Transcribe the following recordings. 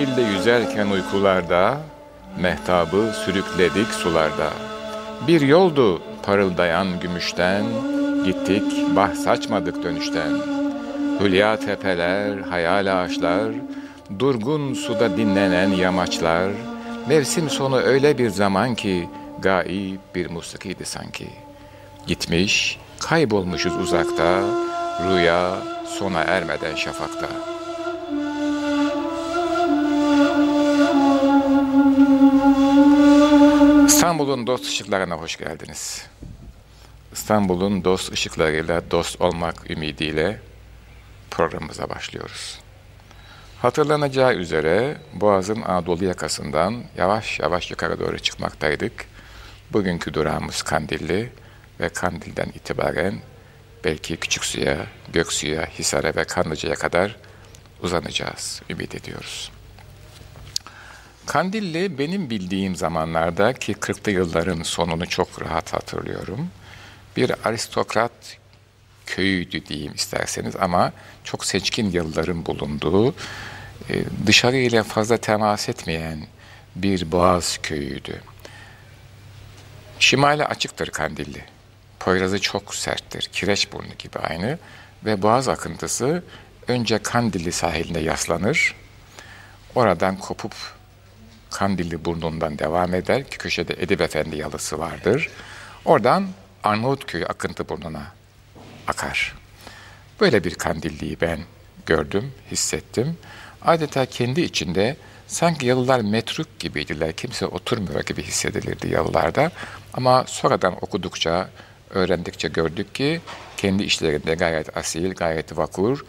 Nil'de yüzerken uykularda, mehtabı sürükledik sularda. Bir yoldu parıldayan gümüşten, gittik bahsaçmadık dönüşten. Hülya tepeler, hayal ağaçlar, durgun suda dinlenen yamaçlar. Mevsim sonu öyle bir zaman ki, gayip bir musikiydi sanki. Gitmiş, kaybolmuşuz uzakta, rüya sona ermeden şafakta. İstanbul'un dost ışıklarına hoş geldiniz. İstanbul'un dost ışıklarıyla dost olmak ümidiyle programımıza başlıyoruz. Hatırlanacağı üzere Boğaz'ın Anadolu yakasından yavaş yavaş yukarı doğru çıkmaktaydık. Bugünkü durağımız Kandilli ve Kandil'den itibaren belki Küçüksu'ya, Göksu'ya, Hisar'a ve Kanlıca'ya kadar uzanacağız, ümit ediyoruz. Kandilli benim bildiğim zamanlarda ki 40'lı yılların sonunu çok rahat hatırlıyorum. Bir aristokrat köyüydü diyeyim isterseniz ama çok seçkin yılların bulunduğu, dışarı ile fazla temas etmeyen bir boğaz köyüydü. Şimali açıktır Kandilli. Poyrazı çok serttir, kireç burnu gibi aynı ve boğaz akıntısı önce Kandilli sahiline yaslanır, oradan kopup Kandilli burnundan devam eder ki köşede Edip Efendi yalısı vardır. Oradan Arnavutköy akıntı burnuna akar. Böyle bir Kandilli'yi ben gördüm, hissettim. Adeta kendi içinde sanki yalılar metruk gibiydiler. Kimse oturmuyor gibi hissedilirdi yalılarda. Ama sonradan okudukça, öğrendikçe gördük ki kendi işlerinde gayet asil, gayet vakur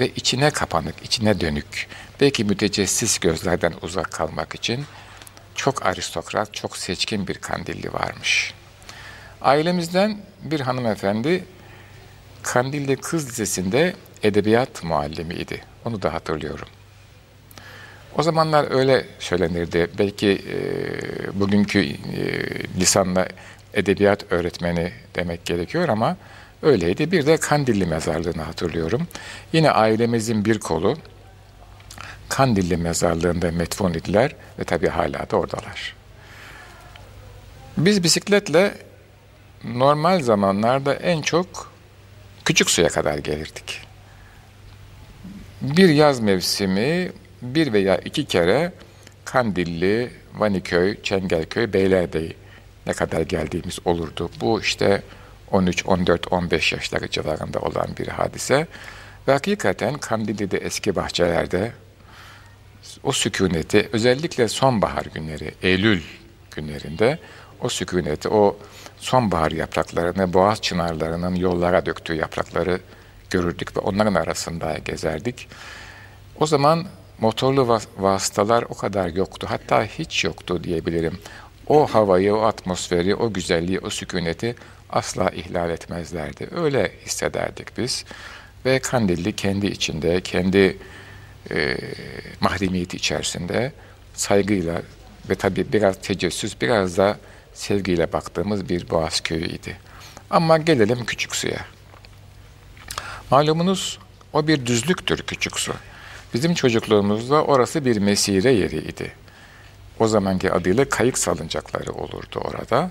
ve içine kapanık, içine dönük. Belki mütecessis gözlerden uzak kalmak için çok aristokrat, çok seçkin bir Kandilli varmış. Ailemizden bir hanımefendi Kandilli Kız Lisesi'nde edebiyat muallimiydi. Onu da hatırlıyorum. O zamanlar öyle söylenirdi. Belki bugünkü lisanla edebiyat öğretmeni demek gerekiyor ama öyleydi. Bir de Kandilli Mezarlığı'nı hatırlıyorum. Yine ailemizin bir kolu Kandilli Mezarlığı'nda metfun idiler ve tabii hala da oradalar. Biz bisikletle normal zamanlarda en çok Küçüksu'ya kadar gelirdik. Bir yaz mevsimi bir veya iki kere Kandilli, Vaniköy, Çengelköy, Beylerbeyi ne kadar geldiğimiz olurdu. Bu işte 13, 14, 15 yaşları civarında olan bir hadise. Ve hakikaten Kandilli'de eski bahçelerde o sükuneti, özellikle sonbahar günleri, Eylül günlerinde o sükuneti, o sonbahar yapraklarını, boğaz çınarlarının yollara döktüğü yaprakları görürdük ve onların arasında gezerdik. O zaman motorlu vasıtalar o kadar yoktu, hatta hiç yoktu diyebilirim. O havayı, o atmosferi, o güzelliği, o sükuneti asla ihlal etmezlerdi. Öyle hissederdik biz. Ve Kandilli kendi içinde, kendi mahremiyeti içerisinde saygıyla ve tabii biraz tecessüs, biraz da sevgiyle baktığımız bir boğaz köyüydü. Ama gelelim Küçüksu'ya. Malumunuz o bir düzlüktür Küçüksu. Bizim çocukluğumuzda orası bir mesire yeriydi. O zamanki adıyla kayık salıncakları olurdu orada.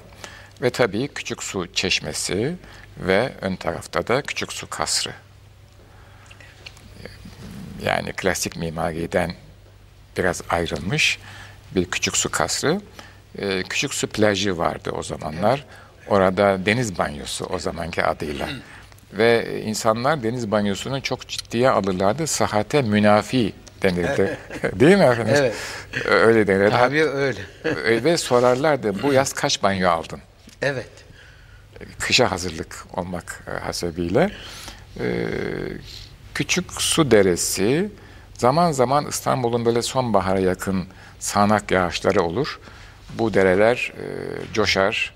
Ve tabii Küçüksu Çeşmesi ve ön tarafta da Küçüksu Kasrı. Yani klasik mimariden biraz ayrılmış bir Küçüksu Kasrı. Küçüksu plajı vardı o zamanlar. Orada deniz banyosu o zamanki adıyla. Ve insanlar deniz banyosunu çok ciddiye alırlardı. Sahate münafi denirdi. Değil mi efendim? Evet. Öyle denirdi. Tabii öyle. Ve sorarlardı, bu yaz kaç banyo aldın? Evet. Kışa hazırlık olmak hasebiyle. Küçüksu Deresi, zaman zaman İstanbul'un böyle sonbahara yakın sağanak yağışları olur. Bu dereler coşar,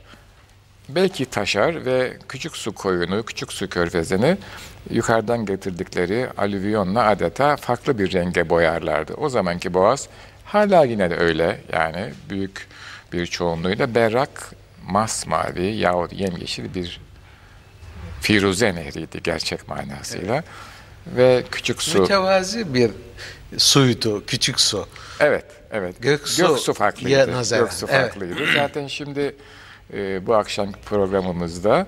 belki taşar ve Küçüksu koyunu, Küçüksu körfezini yukarıdan getirdikleri alüvyonla adeta farklı bir renge boyarlardı. O zamanki boğaz hala yine de öyle, yani büyük bir çoğunluğuyla berrak, masmavi yahut yemyeşil bir Firuze Nehri'ydi gerçek manasıyla. ve Küçük Su. Mütevazi bir suydu Küçük Su. Evet, evet. Göksu farklıydı. Göksu farklıydı. Evet. Zaten şimdi bu akşamki programımızda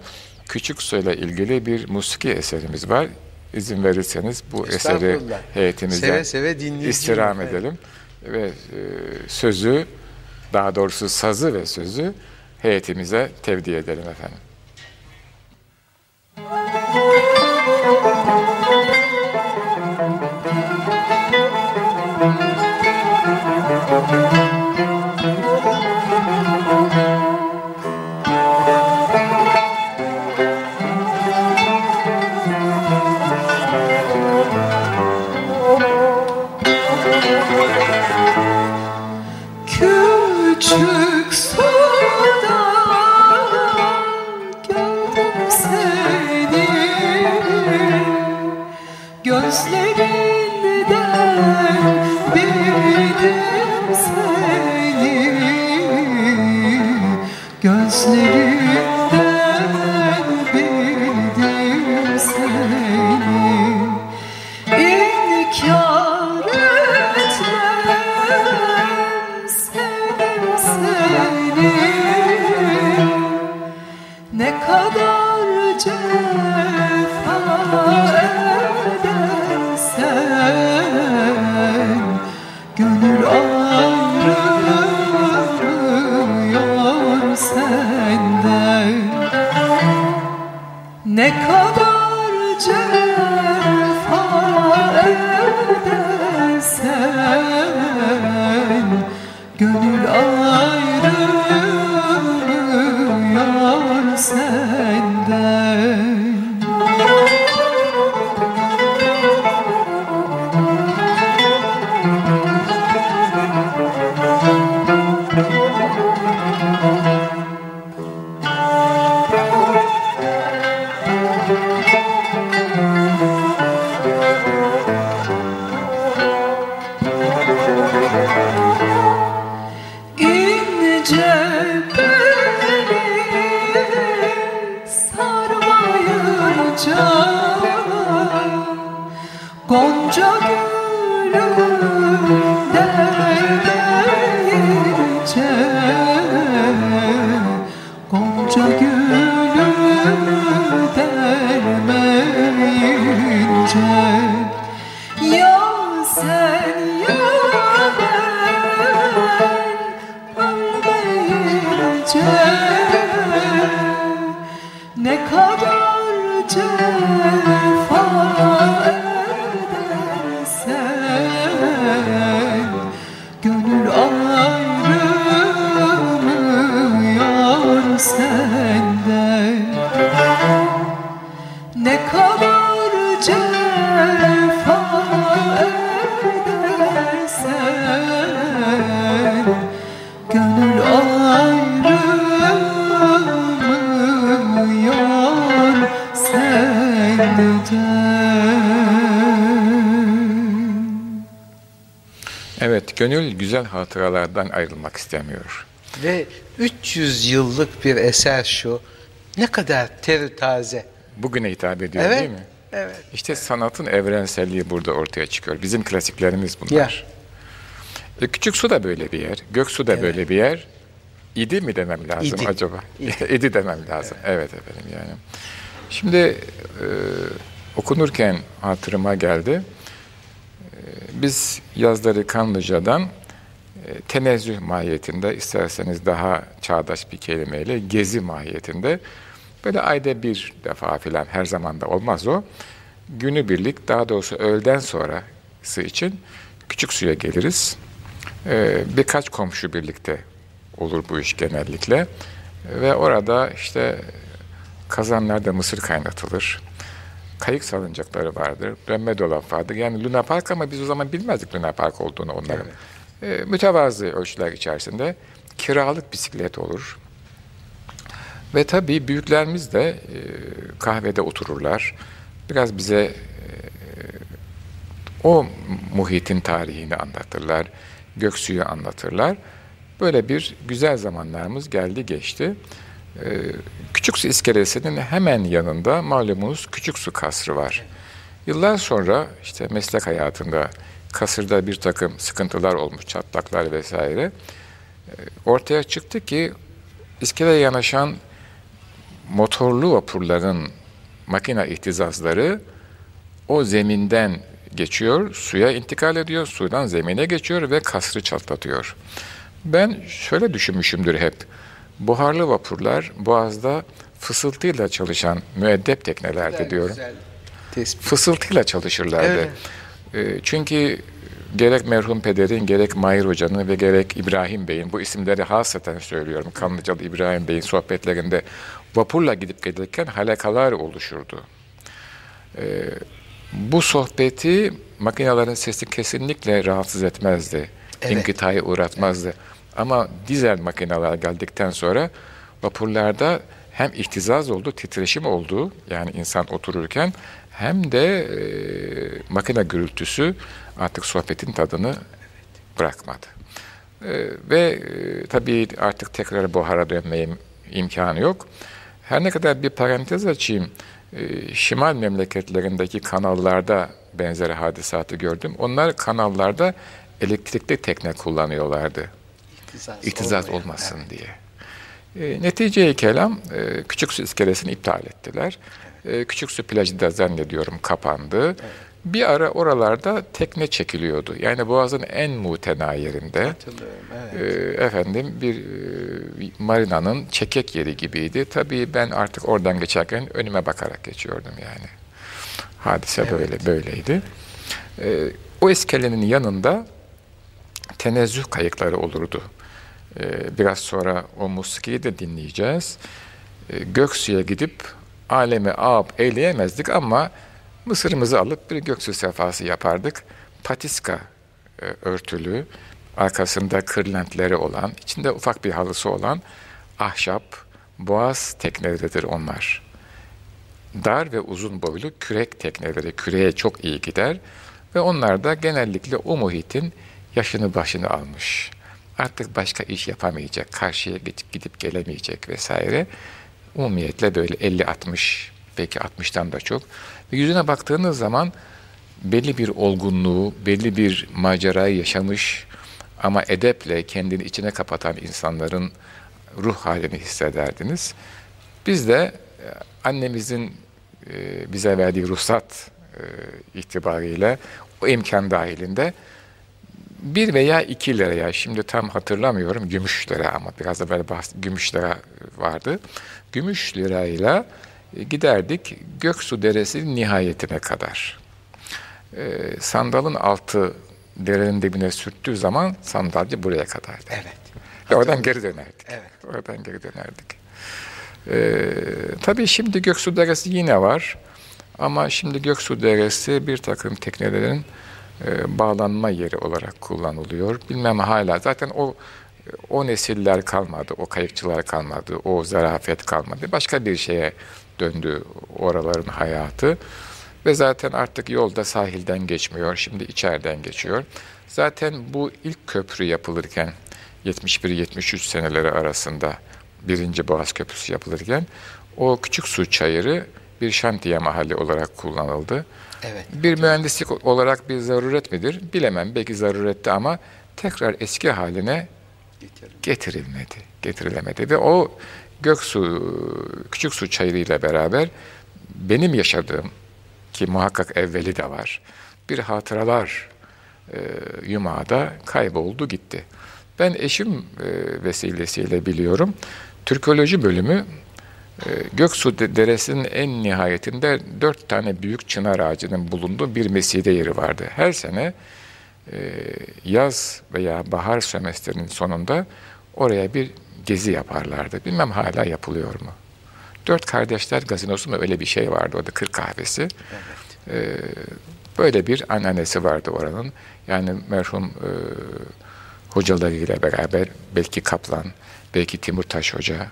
Küçük Su ile ilgili bir musiki eserimiz var. İzin verirseniz bu eseri heyetimizden istirham edelim. Ve sözü, daha doğrusu sazı ve sözü heyetimize tevdi edelim efendim. Gönül güzel hatıralardan ayrılmak istemiyor. Ve 300 yıllık bir eser şu. Ne kadar teri taze. Bugüne hitap ediyor, evet, değil mi? Evet. İşte sanatın evrenselliği burada ortaya çıkıyor. Bizim klasiklerimiz bunlar. Küçük Su da böyle bir yer. Göksu da böyle bir yer. İdi mi demem lazım acaba? İdi demem lazım. Evet, evet efendim yani. Şimdi okunurken hatırıma geldi. Biz yazları Kanlıca'dan tenezzüh mahiyetinde, isterseniz daha çağdaş bir kelimeyle gezi mahiyetinde, böyle ayda bir defa filan, her zaman da olmaz o, günübirlik, daha doğrusu öğleden sonrası için Küçük Suya geliriz. Birkaç komşu birlikte olur bu iş genellikle ve orada işte kazanlarda mısır kaynatılır. Kayık salıncakları vardır, dönme dolap vardır. Yani Luna Park, ama biz o zaman bilmezdik Luna Park olduğunu onların. Evet. Mütevazı ölçüler içerisinde kiralık bisiklet olur. Ve tabii büyüklerimiz de kahvede otururlar. Biraz bize o muhitin tarihini anlatırlar, Göksu'yu anlatırlar. Böyle bir güzel zamanlarımız geldi geçti. Küçük Su iskelesinin hemen yanında malumunuz Küçük Su Kasrı var. Yıllar sonra işte meslek hayatında kasırda bir takım sıkıntılar olmuş, çatlaklar vesaire. Ortaya çıktı ki iskeleye yanaşan motorlu vapurların makina ihtizazları o zeminden geçiyor, suya intikal ediyor, sudan zemine geçiyor ve kasrı çatlatıyor. Ben şöyle düşünmüşümdür hep, buharlı vapurlar boğazda fısıltıyla çalışan müeddep teknelerdi diyorum. Fısıltıyla çalışırlardı. Evet. Çünkü gerek merhum pederin, gerek Mahir Hoca'nın ve gerek İbrahim Bey'in, bu isimleri hasreten söylüyorum, Kanlıcalı İbrahim Bey'in sohbetlerinde vapurla gidip gelirken halakalar oluşurdu. Bu sohbeti makinelerin sesi kesinlikle rahatsız etmezdi, inkitaya uğratmazdı. Evet. Ama dizel makineler geldikten sonra vapurlarda hem ihtisaz oldu, titreşim oldu, yani insan otururken, hem de makine gürültüsü artık sohbetin tadını bırakmadı. Ve tabii artık tekrar buhara dönmeye imkanı yok. Her ne kadar bir parantez açayım, şimal memleketlerindeki kanallarda benzeri hadisatı gördüm. Onlar kanallarda elektrikli tekne kullanıyorlardı. İhtizaz olmasın diye. Netice-i kelam Küçük Su iskelesini iptal ettiler. Küçük Su plajı da zannediyorum kapandı. Evet. Bir ara oralarda tekne çekiliyordu. Yani Boğaz'ın en mutena yerinde. Evet. Efendim bir marinanın çekek yeri gibiydi. Tabii ben artık oradan geçerken önüme bakarak geçiyordum yani. Hadise böyleydi. O iskelenin yanında tenezzüh kayıkları olurdu. Biraz sonra o musikiyi de dinleyeceğiz. Göksu'ya gidip alemi ağıp eyleyemezdik ama mısırımızı alıp bir Göksu sefası yapardık. Patiska örtülü, arkasında kırlentleri olan, içinde ufak bir halısı olan ahşap, boğaz tekneleridir onlar. Dar ve uzun boylu kürek tekneleri, küreğe çok iyi gider ve onlar da genellikle o muhitin yaşını başını almış. Artık başka iş yapamayacak, karşıya gidip gelemeyecek vesaire. Umumiyetle böyle 50-60, belki 60'tan da çok. Ve yüzüne baktığınız zaman belli bir olgunluğu, belli bir macerayı yaşamış ama edeple kendini içine kapatan insanların ruh halini hissederdiniz. Biz de annemizin bize verdiği ruhsat itibarıyla o imkan dahilinde 1 veya 2 liraya, şimdi tam hatırlamıyorum, gümüş lira ama biraz da böyle gümüş lira vardı. Gümüş lirayla giderdik Göksu Deresi'nin nihayetine kadar. Sandalın altı derenin dibine sürttüğü zaman sandalcı buraya kadardı. Evet. Ve oradan geri dönerdik. Evet. Oradan geri dönerdik. Tabii şimdi Göksu Deresi yine var. Ama şimdi Göksu Deresi bir takım teknelerin bağlanma yeri olarak kullanılıyor. Bilmem hala zaten o nesiller kalmadı, o kayıkçılar kalmadı, o zarafet kalmadı. Başka bir şeye döndü oraların hayatı. Ve zaten artık yolda sahilden geçmiyor, şimdi içeriden geçiyor. Zaten bu ilk köprü yapılırken, 71-73 seneleri arasında 1. Boğaz Köprüsü yapılırken, o Küçük Su Çayırı bir şantiye mahalli olarak kullanıldı. Evet. Bir mühendislik olarak bir zaruret midir? Bilemem. Belki zaruretti ama tekrar eski haline getirilemedi. Ve o Küçük Su Çayırı ile beraber benim yaşadığım, ki muhakkak evveli de var, bir hatıralar yumağda kayboldu gitti. Ben eşim vesilesiyle biliyorum. Türkoloji bölümü Göksu Deresi'nin en nihayetinde 4 tane büyük çınar ağacının bulunduğu bir mesire yeri vardı. Her sene yaz veya bahar sömestrinin sonunda oraya bir gezi yaparlardı. Bilmem hala yapılıyor mu? 4 Kardeşler Gazinosu mu öyle bir şey vardı orada, 40 kahvesi. Evet. Böyle bir anneannesi vardı oranın. Yani merhum hocalarıyla beraber belki Kaplan, belki Timurtaş Hoca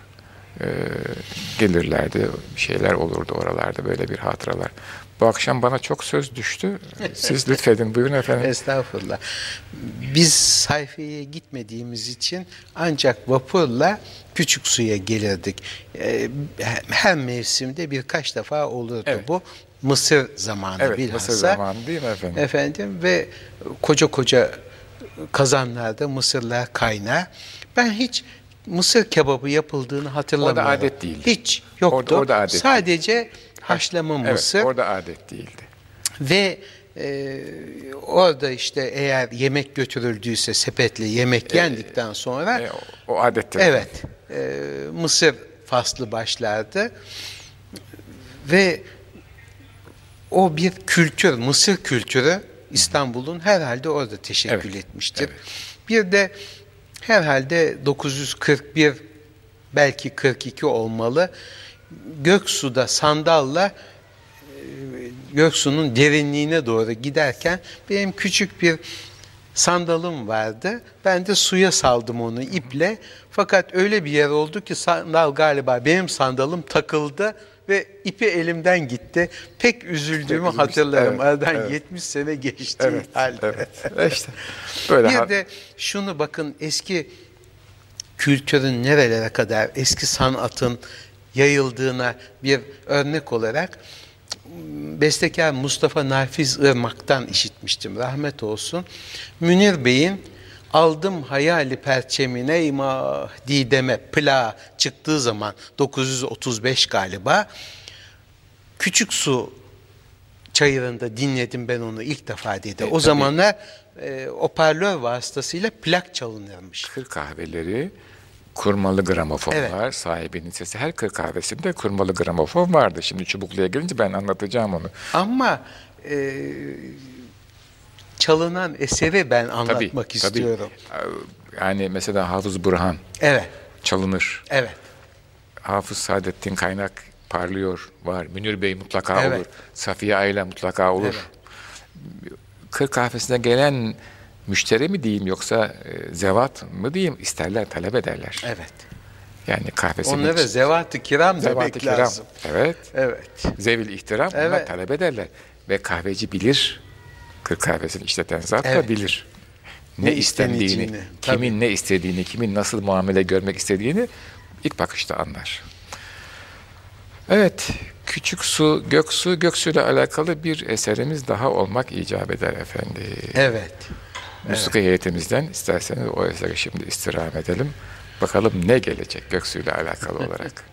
gelirlerdi, şeyler olurdu oralarda, böyle bir hatıralar. Bu akşam bana çok söz düştü. Siz lütfedin, buyurun efendim. Estağfurullah. Biz sayfaya gitmediğimiz için ancak vapurla Küçük Su'ya gelirdik. Her mevsimde birkaç defa olurdu bu. Mısır zamanı, evet, bilhassa. Mısır zamanı değil mi efendim? Efendim, ve koca koca kazanlarda mısırlar kaynar. Ben hiç mısır kebabı yapıldığını hatırlamıyorum. Orada adet değildi. Hiç yoktu. Orada adet sadece değildi. Haşlama mısır. Evet, orada adet değildi. Ve orada işte eğer yemek götürüldüyse sepetle yemek yendikten sonra o adettir. Evet, mısır faslı başlardı ve o bir kültür, mısır kültürü İstanbul'un herhalde orada teşekkül etmiştir. Evet. Bir de herhalde 941 belki 42 olmalı. Göksu'da sandalla Göksu'nun derinliğine doğru giderken benim küçük bir sandalım vardı. Ben de suya saldım onu iple. Fakat öyle bir yer oldu ki sandal galiba, benim sandalım takıldı ve ipi elimden gitti. Pek üzüldüğümü hatırlarım. Evet, aradan 70 sene geçti. Evet, halde. Evet. İşte böyle. Bir de şunu bakın, eski kültürün nerelere kadar, eski sanatın yayıldığına bir örnek olarak bestekar Mustafa Nafiz Irmak'tan işitmiştim, rahmet olsun. Münir Bey'in "Aldım hayali perçemine imah dideme" plağı çıktığı zaman 935 galiba, Küçük Su çayırında dinledim ben onu ilk defa dedi. O zamanlar hoparlör vasıtasıyla plak çalınırmış. Kır kahveleri, kurmalı gramofonlar, sahibinin sesi, her kır kahvesinde kurmalı gramofon vardı. Şimdi Çubuklu'ya gelince ben anlatacağım onu. Ama çalınan eseri ben anlatmak istiyorum. Tabii. Yani mesela Hafız Burhan çalınır. Evet. Hafız Saadettin Kaynak parlıyor, var. Münir Bey mutlaka olur. Safiye Ayla mutlaka olur. Evet. Kır kahvesine gelen müşteri mi diyeyim yoksa zevat mı diyeyim, isterler, talep ederler. Evet. Yani kahvesi. Onlara zevat-ı kiram demek lazım. Evet. Evet. Zevil ihtiram, onlar talep ederler. Ve kahveci bilir, kır kahvesini işleten zat da bilir. Ne istendiğini, kimin ne istediğini, kimin nasıl muamele görmek istediğini ilk bakışta anlar. Evet, Küçük Su, Göksu, Göksu'yla alakalı bir eserimiz daha olmak icap eder efendim. Evet. Müslüka heyetimizden isterseniz o eseri şimdi istirham edelim. Bakalım ne gelecek Göksu'yla alakalı olarak.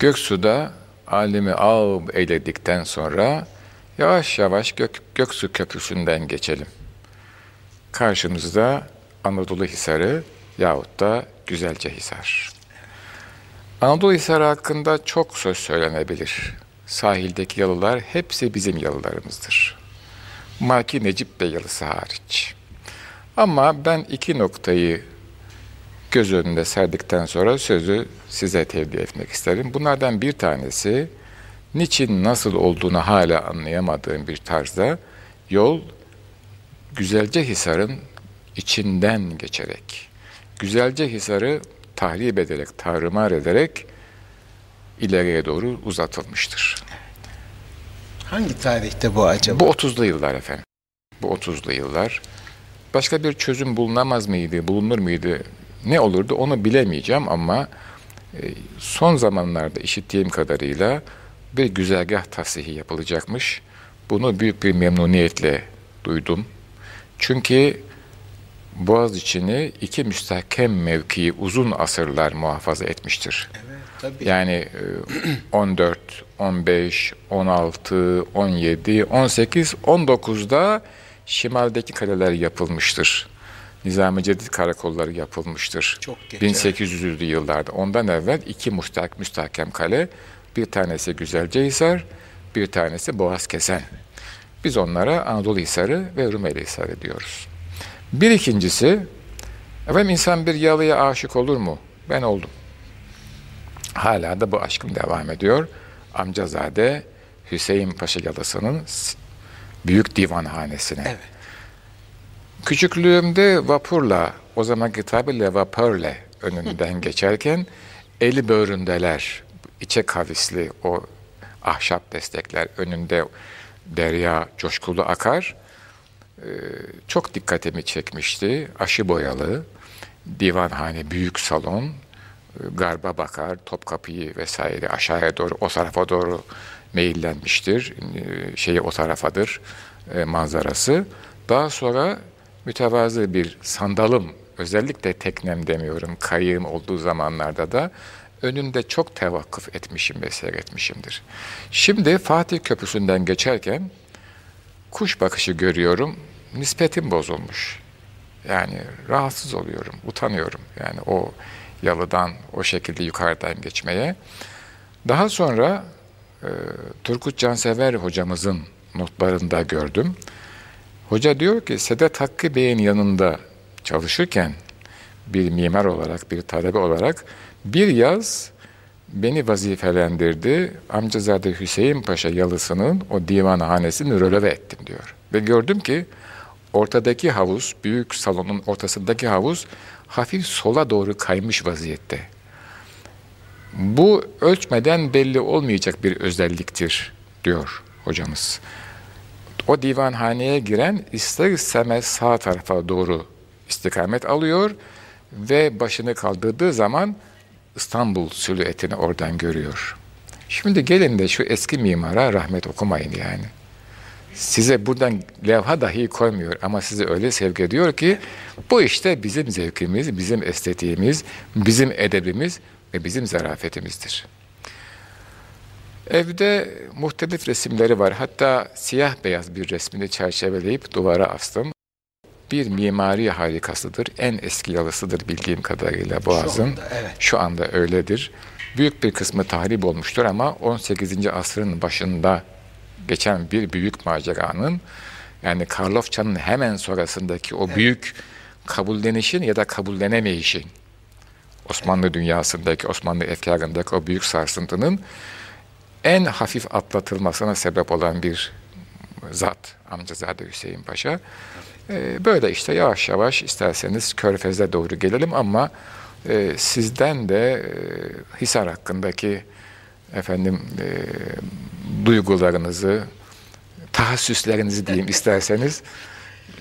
Göksu'da alimi ağıb eyledikten sonra yavaş yavaş Göksu Köprüsü'nden geçelim. Karşımızda Anadolu Hisarı yahut da Güzelcehisar. Anadolu Hisarı hakkında çok söz söylenebilir. Sahildeki yalılar hepsi bizim yalılarımızdır. Maki Necip Bey yalısı hariç. Ama ben iki noktayı göz önünde serdikten sonra sözü size tevdi etmek isterim. Bunlardan bir tanesi, niçin nasıl olduğunu hala anlayamadığım bir tarzda yol Güzelcehisar'ın içinden geçerek, Güzelcehisar'ı tahrip ederek, tarumar ederek ileriye doğru uzatılmıştır. Hangi tarihte bu acaba? Bu 30'lu yıllar efendim. Bu 30'lu yıllar. Başka bir çözüm bulunamaz mıydı, bulunur muydu, ne olurdu onu bilemeyeceğim ama son zamanlarda işittiğim kadarıyla bir güzergah tahsihi yapılacakmış. Bunu büyük bir memnuniyetle duydum. Çünkü Boğaziçi'ni iki müstahkem mevkii uzun asırlar muhafaza etmiştir. Evet, tabii. Yani 14, 15, 16, 17, 18, 19'da şimaldeki kaleler yapılmıştır. Nizam-ı Cedid karakolları yapılmıştır. Çok geç, 1800'lü yıllarda. Ondan evvel iki müstahkem kale, bir tanesi Güzelcehisar, bir tanesi Boğazkesen. Biz onlara Anadolu Hisarı ve Rumeli Hisarı diyoruz. Bir ikincisi, efendim insan bir yalıya aşık olur mu? Ben oldum. Hala da bu aşkım devam ediyor. Amcazade Hüseyin Paşa yalısının büyük divanhanesine. Evet. Küçüklüğümde vapurla, o zamanki tabirle vapörle önünden geçerken eli böğründeler, içe kavisli o ahşap destekler önünde derya coşkulu akar. Çok dikkatimi çekmişti. Aşı boyalı, divanhane, büyük salon, garba bakar, Topkapı'yı vesaire aşağıya doğru, o tarafa doğru meyillenmiştir. O tarafadır manzarası. Daha sonra mütevazı bir sandalım, özellikle teknem demiyorum, kayığım olduğu zamanlarda da önünde çok tevakkuf etmişim ve seyretmişimdir. Şimdi Fatih Köprüsü'nden geçerken kuş bakışı görüyorum, nispetim bozulmuş. Yani rahatsız oluyorum, utanıyorum. Yani o yalıdan, o şekilde yukarıdan geçmeye. Daha sonra Turgut Cansever hocamızın notlarında gördüm. Hoca diyor ki, Sedat Hakkı Bey'in yanında çalışırken bir mimar olarak, bir talebe olarak bir yaz beni vazifelendirdi. Amcazade Hüseyin Paşa yalısının o divanhanesini röleve ettim diyor. Ve gördüm ki ortadaki havuz, büyük salonun ortasındaki havuz hafif sola doğru kaymış vaziyette. Bu ölçmeden belli olmayacak bir özelliktir diyor hocamız. O divanhaneye giren ister istemez sağ tarafa doğru istikamet alıyor ve başını kaldırdığı zaman İstanbul silüetini oradan görüyor. Şimdi gelin de şu eski mimara rahmet okumayın yani. Size buradan levha dahi koymuyor ama sizi öyle sevk ediyor ki bu işte bizim zevkimiz, bizim estetiğimiz, bizim edebimiz ve bizim zarafetimizdir. Evde muhtelif resimleri var. Hatta siyah beyaz bir resmini çerçeveleyip duvara astım. Bir mimari harikasıdır. En eski yalısıdır bildiğim kadarıyla Boğaz'ın. Şu anda öyledir. Büyük bir kısmı tahrip olmuştur ama 18. asrın başında geçen bir büyük maceranın, yani Karlofça'nın hemen sonrasındaki o büyük kabullenişin ya da kabullenemeyişin, Osmanlı dünyasındaki, Osmanlı efkarındaki o büyük sarsıntının en hafif atlatılmasına sebep olan bir zat Amcazade Hüseyin Paşa. Böyle işte yavaş yavaş isterseniz Körfez'e doğru gelelim ama sizden de Hisar hakkındaki efendim duygularınızı, tahassüslerinizi diyeyim isterseniz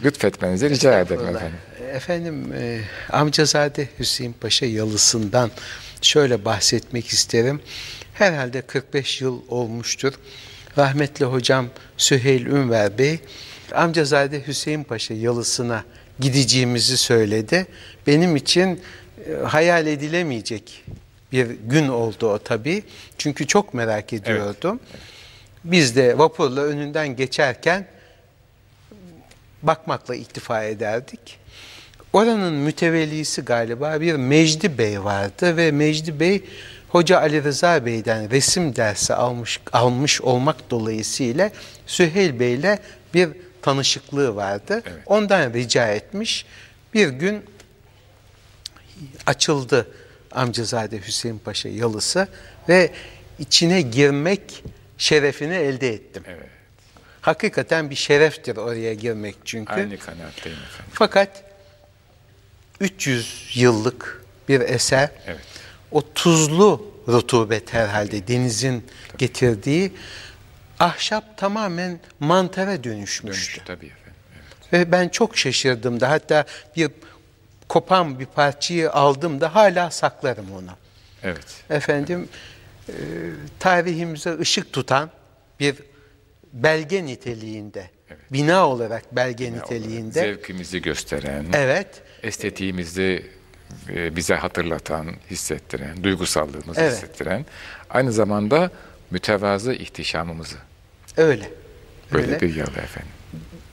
lütfetmenizi rica ederim efendim. Efendim Amcazade Hüseyin Paşa yalısından şöyle bahsetmek isterim. Herhalde 45 yıl olmuştur. Rahmetli hocam Süheyl Ünver Bey, Amcazade Hüseyin Paşa yalısına gideceğimizi söyledi. Benim için hayal edilemeyecek bir gün oldu o tabii. Çünkü çok merak ediyordum. Evet. Biz de vapurla önünden geçerken bakmakla iktifa ederdik. Oranın mütevellisi galiba bir Mecdi Bey vardı ve Mecdi Bey Hoca Ali Rıza Bey'den resim dersi almış olmak dolayısıyla Süheyl Bey'le bir tanışıklığı vardı. Evet. Ondan rica etmiş. Bir gün açıldı Amcazade Hüseyin Paşa yalısı ve içine girmek şerefini elde ettim. Evet. Hakikaten bir şereftir oraya girmek çünkü. Aynı kanaatteyim efendim. Fakat 300 yıllık bir eser. Evet. O tuzlu rutubet herhalde, evet, denizin, tabii, getirdiği ahşap tamamen mantara dönüşmüştü. Dönüştü tabii efendim. Evet. Ve ben çok şaşırdım da, hatta bir kopan bir parçayı aldım da hala saklarım onu. Evet. Efendim, evet, tarihimize ışık tutan bir belge niteliğinde, evet, bina olarak belge niteliğinde. Olarak zevkimizi gösteren, evet, estetiğimizi bize hatırlatan, hissettiren, duygusallığımızı, evet, hissettiren, aynı zamanda mütevazı ihtişamımızı. Öyle. Böyle öyle bir yalı efendim.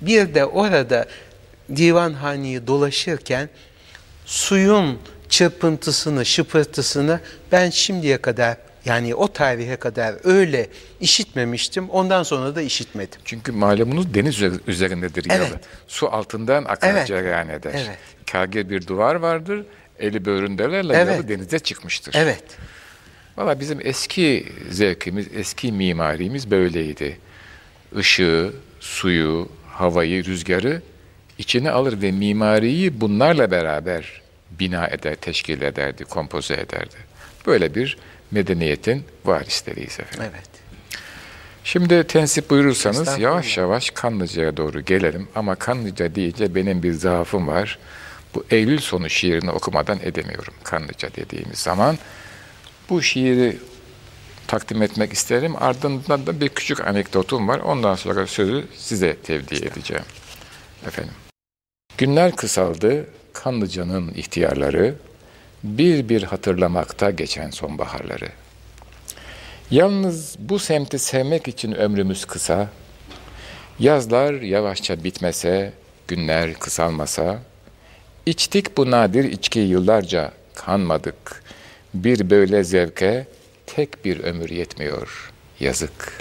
Bir de orada divanhaneyi dolaşırken suyun çırpıntısını, şıpırtısını ben şimdiye kadar, yani o tarihe kadar öyle işitmemiştim. Ondan sonra da işitmedim. Çünkü malumunuz deniz üzerindedir, evet, yalı. Su altından akar, evet, cereyan eder. Evet. Kage bir duvar vardır. Eli böğründelerle, evet, yalı denize çıkmıştır. Evet. Valla bizim eski zevkimiz, eski mimarimiz böyleydi. Işığı, suyu, havayı, rüzgarı içine alır ve mimariyi bunlarla beraber bina eder, teşkil ederdi, kompoze ederdi. Böyle bir medeniyetin varisleriyiz efendim. Evet. Şimdi tensip buyurursanız yavaş yavaş Kanlıca'ya doğru gelelim. Ama Kanlıca deyince benim bir zaafım var. Bu Eylül sonu şiirini okumadan edemiyorum Kanlıca dediğimiz zaman. Bu şiiri takdim etmek isterim. Ardından da bir küçük anekdotum var. Ondan sonra sözü size tevdi edeceğim. Efendim. Günler kısaldı, Kanlıca'nın ihtiyarları bir bir hatırlamakta geçen sonbaharları. Yalnız bu semti sevmek için ömrümüz kısa, yazlar yavaşça bitmese, günler kısalmasa, içtik bu nadir içkiyi yıllarca, kanmadık. Bir böyle zevke tek bir ömür yetmiyor, yazık.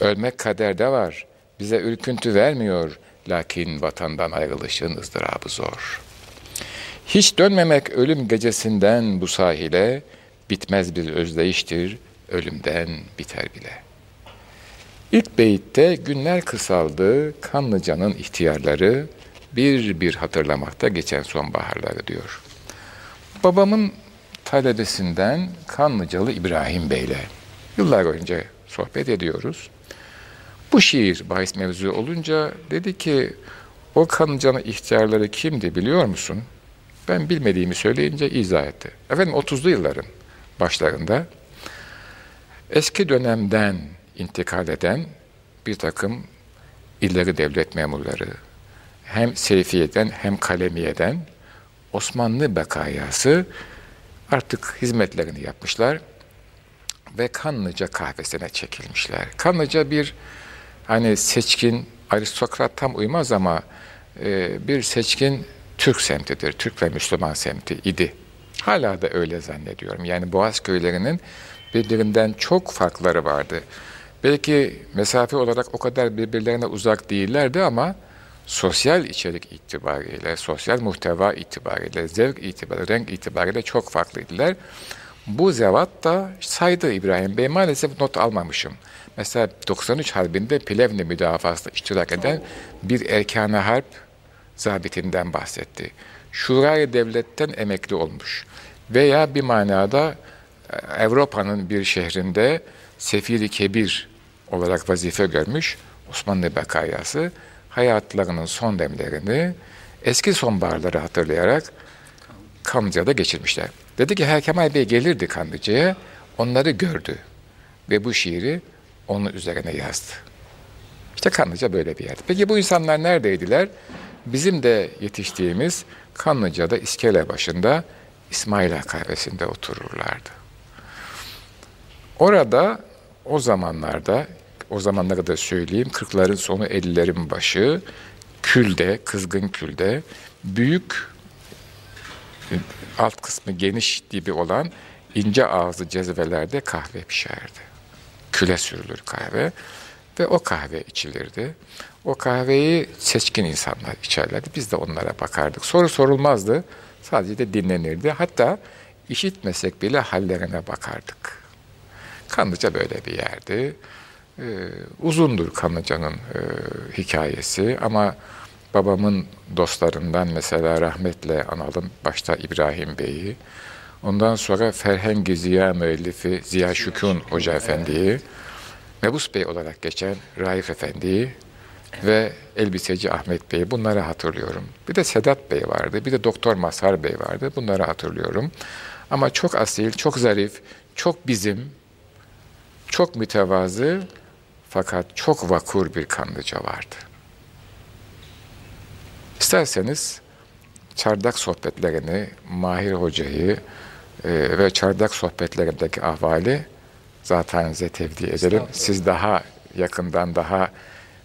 Ölmek kaderde var, bize ürküntü vermiyor, lakin vatandan ayrılışın ızdırabı zor. Hiç dönmemek ölüm gecesinden bu sahile, bitmez bir özleyiştir, ölümden biter bile. İlk beyitte günler kısaldı, Kanlıca'nın ihtiyarları, bir bir hatırlamakta geçen sonbaharları diyor. Babamın talebesinden Kanlıcalı İbrahim Bey'le yıllar önce sohbet ediyoruz. Bu şiir bahis mevzu olunca dedi ki, o Kanlıcalı ihtiyarları kimdi biliyor musun? Ben bilmediğimi söyleyince izah etti. Efendim 30'lu yılların başlarında eski dönemden intikal eden bir takım ileri devlet memurları, hem Seyfiye'den hem Kalemiye'den Osmanlı bakayası artık hizmetlerini yapmışlar ve Kanlıca kahvesine çekilmişler. Kanlıca bir hani seçkin, aristokrat tam uymaz ama bir seçkin Türk semtidir. Türk ve Müslüman semti idi. Hala da öyle zannediyorum. Yani Boğaz köylerinin birbirinden çok farkları vardı. Belki mesafe olarak o kadar birbirlerine uzak değillerdi ama sosyal içerik itibariyle, sosyal muhteva itibariyle, zevk itibariyle, renk itibariyle çok farklıydılar. Bu zevat da saydı İbrahim Bey. Maalesef not almamışım. Mesela 93 Harbi'nde Plevne müdafasında iştirak eden bir erkana harp zabitinden bahsetti. Şurayı devletten emekli olmuş veya bir manada Avrupa'nın bir şehrinde sefiri kebir olarak vazife görmüş Osmanlı bakayası hayatlarının son demlerini eski sonbaharları hatırlayarak Kanlıca'da geçirmişler. Dedi ki Yahya Kemal Bey gelirdi Kanlıca'ya, onları gördü ve bu şiiri onun üzerine yazdı. İşte Kanlıca böyle bir yerdi. Peki bu insanlar neredeydiler? Bizim de yetiştiğimiz Kanlıca'da iskele başında İsmaila kahvesinde otururlardı. Orada o zamanlarda, o zamanlara da söyleyeyim, 40'ların sonu 50'lerin başı, külde, kızgın külde, büyük, alt kısmı geniş dibi olan ince ağızlı cezvelerde kahve pişerdi. Küle sürülür kahve ve o kahve içilirdi. O kahveyi seçkin insanlar içerlerdi. Biz de onlara bakardık. Soru sorulmazdı. Sadece de dinlenirdi. Hatta işitmesek bile hallerine bakardık. Kanlıca böyle bir yerdi. Uzundur Kanlıca'nın hikayesi ama babamın dostlarından mesela rahmetle analım, başta İbrahim Bey'i, ondan sonra Ferhengi Ziya müellifi Ziya Şükun Hoca Efendi'yi, Mebus Bey olarak geçen Raif Efendi'yi ve Elbiseci Ahmet Bey'i, bunları hatırlıyorum. Bir de Sedat Bey vardı, bir de Doktor Mazhar Bey vardı, bunları hatırlıyorum. Ama çok asil, çok zarif, çok bizim, çok mütevazı fakat çok vakur bir Kanlıca vardı. İsterseniz çardak sohbetlerini, Mahir Hoca'yı ve çardak sohbetlerindeki ahvali zaten size tevdi edelim. Siz daha yakından, daha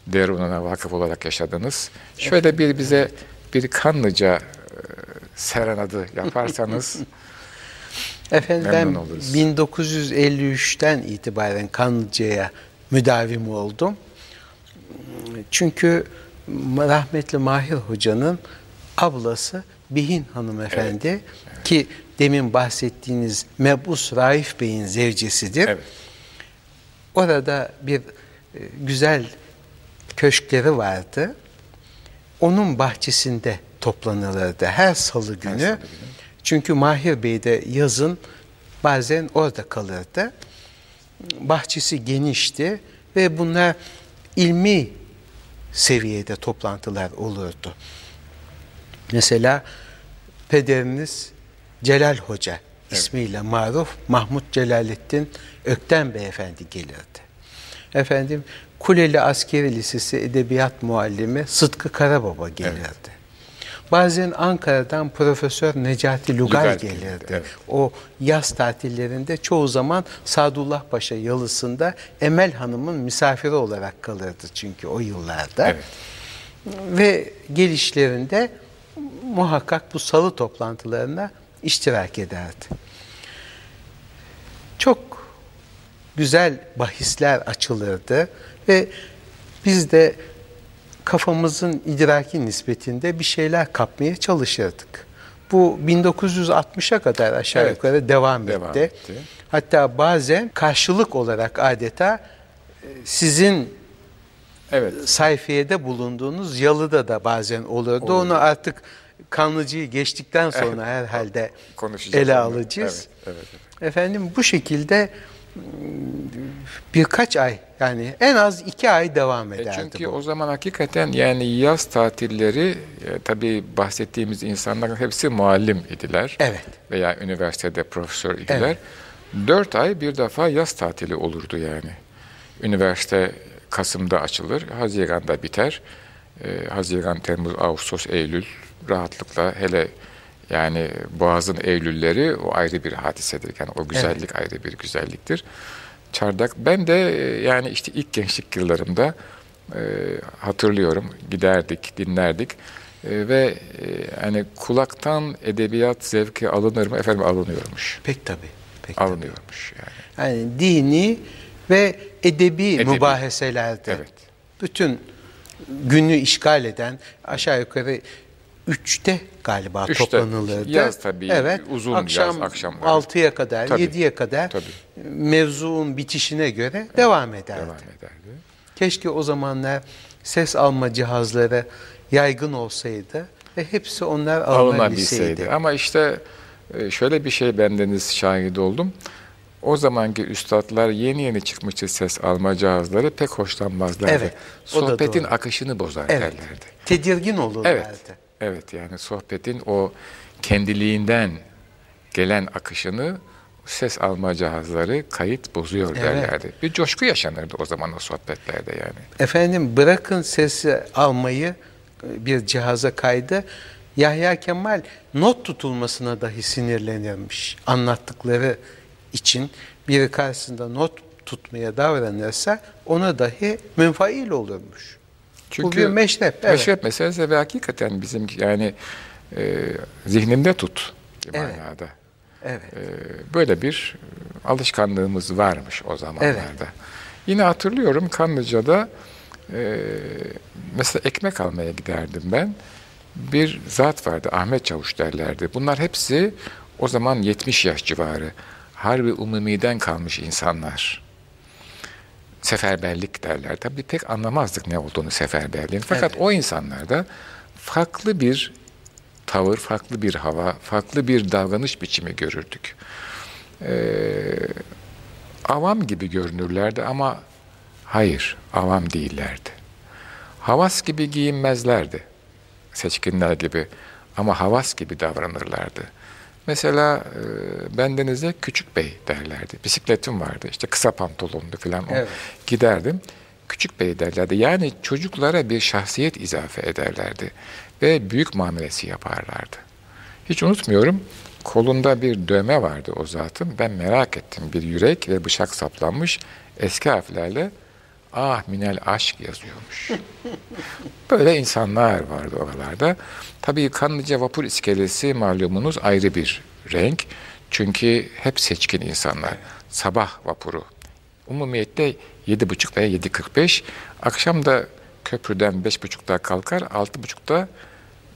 derununa vakıf olarak yaşadınız. Şöyle bir bize bir Kanlıca serenadı yaparsanız efendim, memnun oluruz. 1953'ten itibaren Kanlıca'ya müdavim oldum. Çünkü rahmetli Mahir Hoca'nın ablası Bihin Hanımefendi, evet, evet, ki demin bahsettiğiniz Mebus Raif Bey'in zevcesidir. Evet. Orada bir güzel köşkleri vardı. Onun bahçesinde toplanılırdı her salı günü. Her salı günü. Çünkü Mahir Bey de yazın bazen orada kalırdı. Bahçesi genişti ve bunlar ilmi seviyede toplantılar olurdu. Mesela pederiniz Celal Hoca, evet, ismiyle maruf Mahmut Celaleddin Ökten Beyefendi gelirdi. Efendim Kuleli Askeri Lisesi Edebiyat Muallimi Sıtkı Karababa gelirdi. Evet. Bazen Ankara'dan Profesör Necati Lugay gelirdi. Evet. O yaz tatillerinde çoğu zaman Sadullah Paşa yalısında Emel Hanım'ın misafiri olarak kalırdı çünkü o yıllarda. Evet. Ve gelişlerinde muhakkak bu salı toplantılarına iştirak ederdi. Çok güzel bahisler açılırdı ve biz de kafamızın idraki nispetinde bir şeyler kapmaya çalışırdık. Bu 1960'a kadar aşağı, evet, yukarı devam etti. Hatta bazen karşılık olarak adeta sizin, evet, sayfiyede bulunduğunuz yalıda da bazen olurdu. Olur. Onu artık Kanlıca'yı geçtikten sonra, evet, herhalde ele alacağız. Evet, evet, evet. Efendim bu şekilde birkaç ay, yani en az 2 ay devam ederdi. Çünkü bu, o zaman hakikaten yani yaz tatilleri, tabii bahsettiğimiz insanların hepsi muallim idiler. Evet. Veya üniversitede profesör idiler. Evet. 4 ay bir defa yaz tatili olurdu yani. Üniversite Kasım'da açılır, Haziran'da biter. Haziran, Temmuz, Ağustos, Eylül rahatlıkla, hele yani Boğaz'ın Eylülleri o ayrı bir hadisedir. Yani o güzellik, evet, ayrı bir güzelliktir. Çardak, ben de yani işte ilk gençlik yıllarımda hatırlıyorum, giderdik, dinlerdik ve hani kulaktan edebiyat zevki alınır mı? Efendim alınıyormuş. Pek tabii. Pek alınıyormuş yani. Yani dini ve edebi mübaheselerde, evet, bütün günü işgal eden aşağı yukarı 3'te galiba toplanılırdı. Yaz tabii, evet, uzun akşam, yaz akşamları. 6'ya kadar, tabii, 7'ye kadar, tabii, mevzuun bitişine göre, evet, devam ederdi. Keşke o zamanlar ses alma cihazları yaygın olsaydı ve hepsi onlar alınabilseydi. Ama işte şöyle bir şey, bendeniz şahit oldum. O zamanki üstadlar yeni çıkmıştı ses alma cihazları, pek hoşlanmazlardı. Evet, sohbetin akışını bozar, evet, derlerdi. Tedirgin olurlardı. Evet, evet, yani sohbetin o kendiliğinden gelen akışını ses alma cihazları, kayıt bozuyor, evet, derlerdi. Bir coşku yaşanırdı o zaman o sohbetlerde yani. Efendim bırakın sesi almayı, bir cihaza kaydı, Yahya Kemal not tutulmasına dahi sinirlenirmiş. Anlattıkları için biri karşısında not tutmaya davranırsa ona dahi münfail olurmuş. Çünkü bu bir meşrep. Evet. Meşrep meselesi ve hakikaten bizim yani zihninde tut manada. Evet. Böyle bir alışkanlığımız varmış o zamanlarda. Evet. Yine hatırlıyorum Kanlıca'da mesela ekmek almaya giderdim ben. Bir zat vardı, Ahmet Çavuş derlerdi. Bunlar hepsi o zaman 70 yaş civarı. Harbi Umumi'den kalmış insanlar. Seferberlik derler. Tabii pek anlamazdık ne olduğunu seferberliğin. Fakat evet, o insanlarda farklı bir tavır, farklı bir hava, farklı bir davranış biçimi görürdük. Avam gibi görünürlerdi ama hayır, avam değillerdi. Havas gibi giyinmezlerdi, seçkinler gibi, ama havas gibi davranırlardı. Mesela bendenize Küçük Bey derlerdi. Bisikletim vardı, işte kısa pantolonlu falan, evet, giderdim. Küçük Bey derlerdi. Yani çocuklara bir şahsiyet izafe ederlerdi ve büyük muamelesi yaparlardı. Hiç unutmuyorum, kolunda bir dövme vardı o zatın. Ben merak ettim, bir yürek ve bıçak saplanmış eski harflerle "Ah minel aşk" yazıyormuş. Böyle insanlar vardı oralarda. Tabii Kanlıca vapur iskelesi malumunuz ayrı bir renk. Çünkü hep seçkin insanlar. Sabah vapuru umumiyetle 7.30 veya 7.45. Akşam da köprüden 5.30'da kalkar, 6.30'da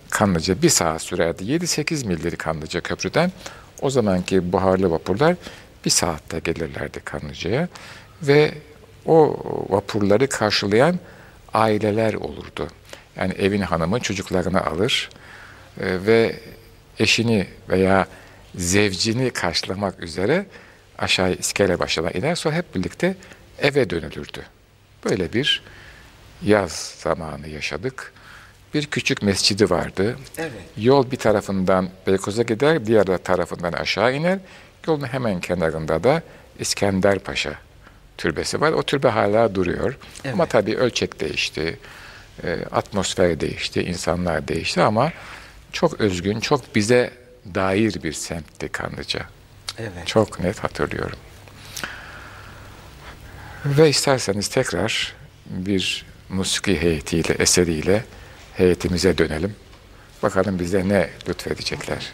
Kanlıca, bir saat sürerdi. 7-8 milleri Kanlıca köprüden. O zamanki buharlı vapurlar bir saatte gelirlerdi Kanlıca'ya. Ve o vapurları karşılayan aileler olurdu. Yani evin hanımı çocuklarını alır ve eşini veya zevcini karşılamak üzere aşağı iskele başına iner. Sonra hep birlikte eve dönülürdü. Böyle bir yaz zamanı yaşadık. Bir küçük mescidi vardı. Evet. Yol bir tarafından Beykoz'a gider, diğer tarafından aşağı iner. Yolun hemen kenarında da İskender Paşa türbesi var. O türbe hala duruyor. Evet. Ama tabii ölçek değişti. Atmosfer değişti. İnsanlar değişti ama çok özgün, çok bize dair bir semtti Kanlıca. Evet. Çok net hatırlıyorum. Ve isterseniz tekrar bir musiki heyetiyle, eseriyle heyetimize dönelim. Bakalım bize ne lütfedecekler.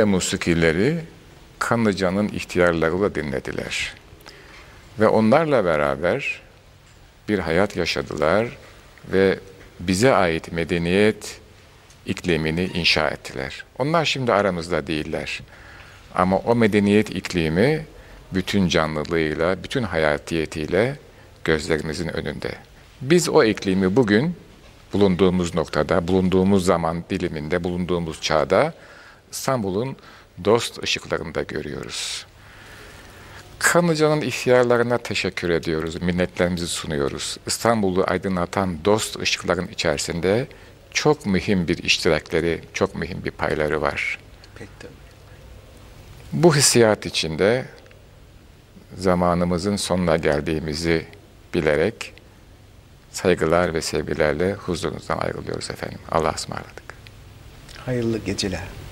Söyle musikileri Kanlıca'nın ihtiyarlarıyla dinlediler. Ve onlarla beraber bir hayat yaşadılar ve bize ait medeniyet iklimini inşa ettiler. Onlar şimdi aramızda değiller. Ama o medeniyet iklimi bütün canlılığıyla, bütün hayatiyetiyle gözlerimizin önünde. Biz o iklimi bugün bulunduğumuz noktada, bulunduğumuz zaman diliminde, bulunduğumuz çağda İstanbul'un dost ışıklarında görüyoruz. Kanlıca'nın ihtiyarlarına teşekkür ediyoruz, minnetlerimizi sunuyoruz. İstanbul'u aydınlatan dost ışıkların içerisinde çok mühim bir iştirakleri, çok mühim bir payları var. Bu hissiyat içinde zamanımızın sonuna geldiğimizi bilerek saygılar ve sevgilerle huzurunuzdan ayrılıyoruz efendim. Allah'a ısmarladık. Hayırlı geceler.